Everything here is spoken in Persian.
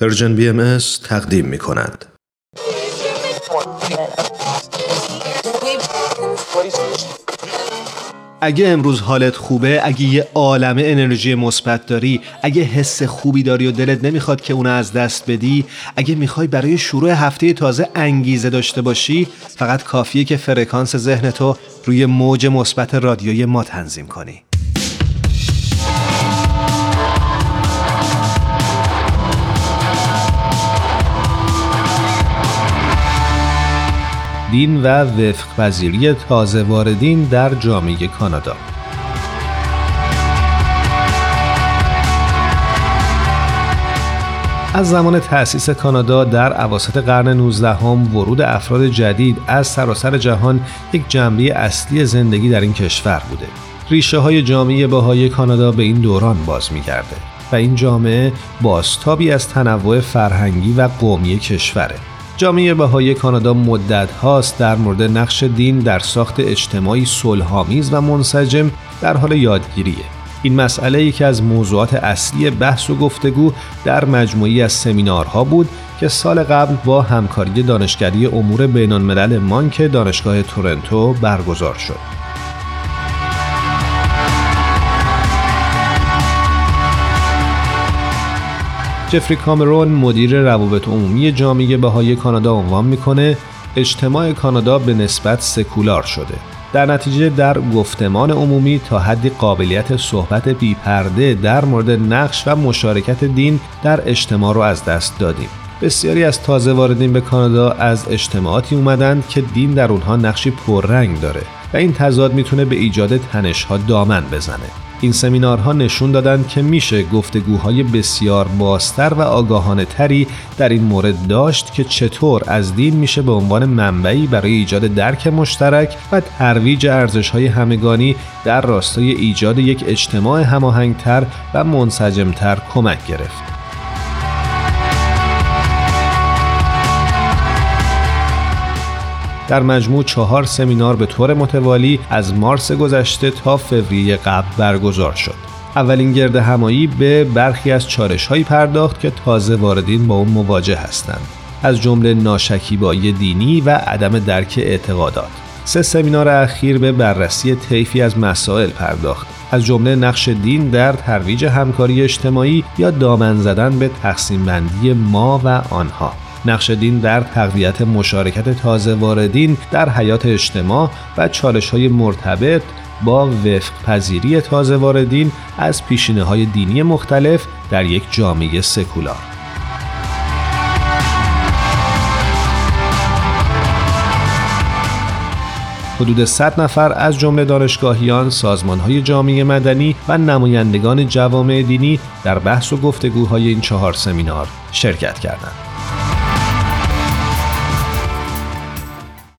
پرژن BMS تقدیم می کند. اگه امروز حالت خوبه، اگه یه عالمه انرژی مثبت داری، اگه حس خوبی داری و دلت نمیخواد که اون از دست بدی، اگه میخوای برای شروع هفته تازه انگیزه داشته باشی، فقط کافیه که فرکانس ذهنتو روی موج مثبت رادیوی ما تنظیم کنی. دین و وفق پذیری تازه واردین در جامعه کانادا. از زمان تأسیس کانادا در اواسط قرن 19 هم ورود افراد جدید از سراسر جهان یک جنبه اصلی زندگی در این کشور بوده. ریشه های جامعه بهایی کانادا به این دوران باز می‌گرده و این جامعه بازتابی از تنوع فرهنگی و قومی کشوره. جامعه بهایی کانادا مدت هاست در مورد نقش دین در ساخت اجتماعی صلح‌آمیز و منسجم در حال یادگیریه. این مسئله یکی از موضوعات اصلی بحث و گفتگو در مجموعی از سمینارها بود که سال قبل با همکاری دانشکده امور بین‌الملل مانک دانشگاه تورنتو برگزار شد. جفری کامرون مدیر روابط عمومی جامعه بهایی کانادا عنوان میکنه اجتماع کانادا به نسبت سکولار شده. در نتیجه در گفتمان عمومی تا حدی قابلیت صحبت بی‌پرده در مورد نقش و مشارکت دین در اجتماع رو از دست دادیم. بسیاری از تازه واردین به کانادا از اجتماعاتی اومدند که دین در اونها نقشی پررنگ داره و این تضاد میتونه به ایجاد تنش‌ها دامن بزنه. این سمینارها نشون دادند که میشه گفتگوهای بسیار بازتر و آگاهانه تری در این مورد داشت که چطور از دین میشه به عنوان منبعی برای ایجاد درک مشترک و ترویج ارزش‌های همگانی در راستای ایجاد یک اجتماع هماهنگتر و منسجمتر کمک گرفت. در مجموع 4 سمینار به طور متوالی از مارس گذشته تا فوریه قبل برگزار شد. اولین گرد همایی به برخی از چالش‌هایی پرداخت که تازه واردین با اون مواجه هستند، از جمله ناشکیبایی دینی و عدم درک اعتقادات. 3 سمینار اخیر به بررسی طیفی از مسائل پرداخت، از جمله نقش دین در ترویج همکاری اجتماعی یا دامن زدن به تقسیم بندی ما و آنها، نقش دین در تقویت مشارکت تازه واردین در حیات اجتماع و چالش‌های مرتبط با وفق پذیری تازه واردین از پیشینه‌های دینی مختلف در یک جامعه سکولار. حدود 100 نفر از جمله دانشگاهیان، سازمان‌های جامعه مدنی و نمایندگان جوامع دینی در بحث و گفتگوهای این 4 سمینار شرکت کردند.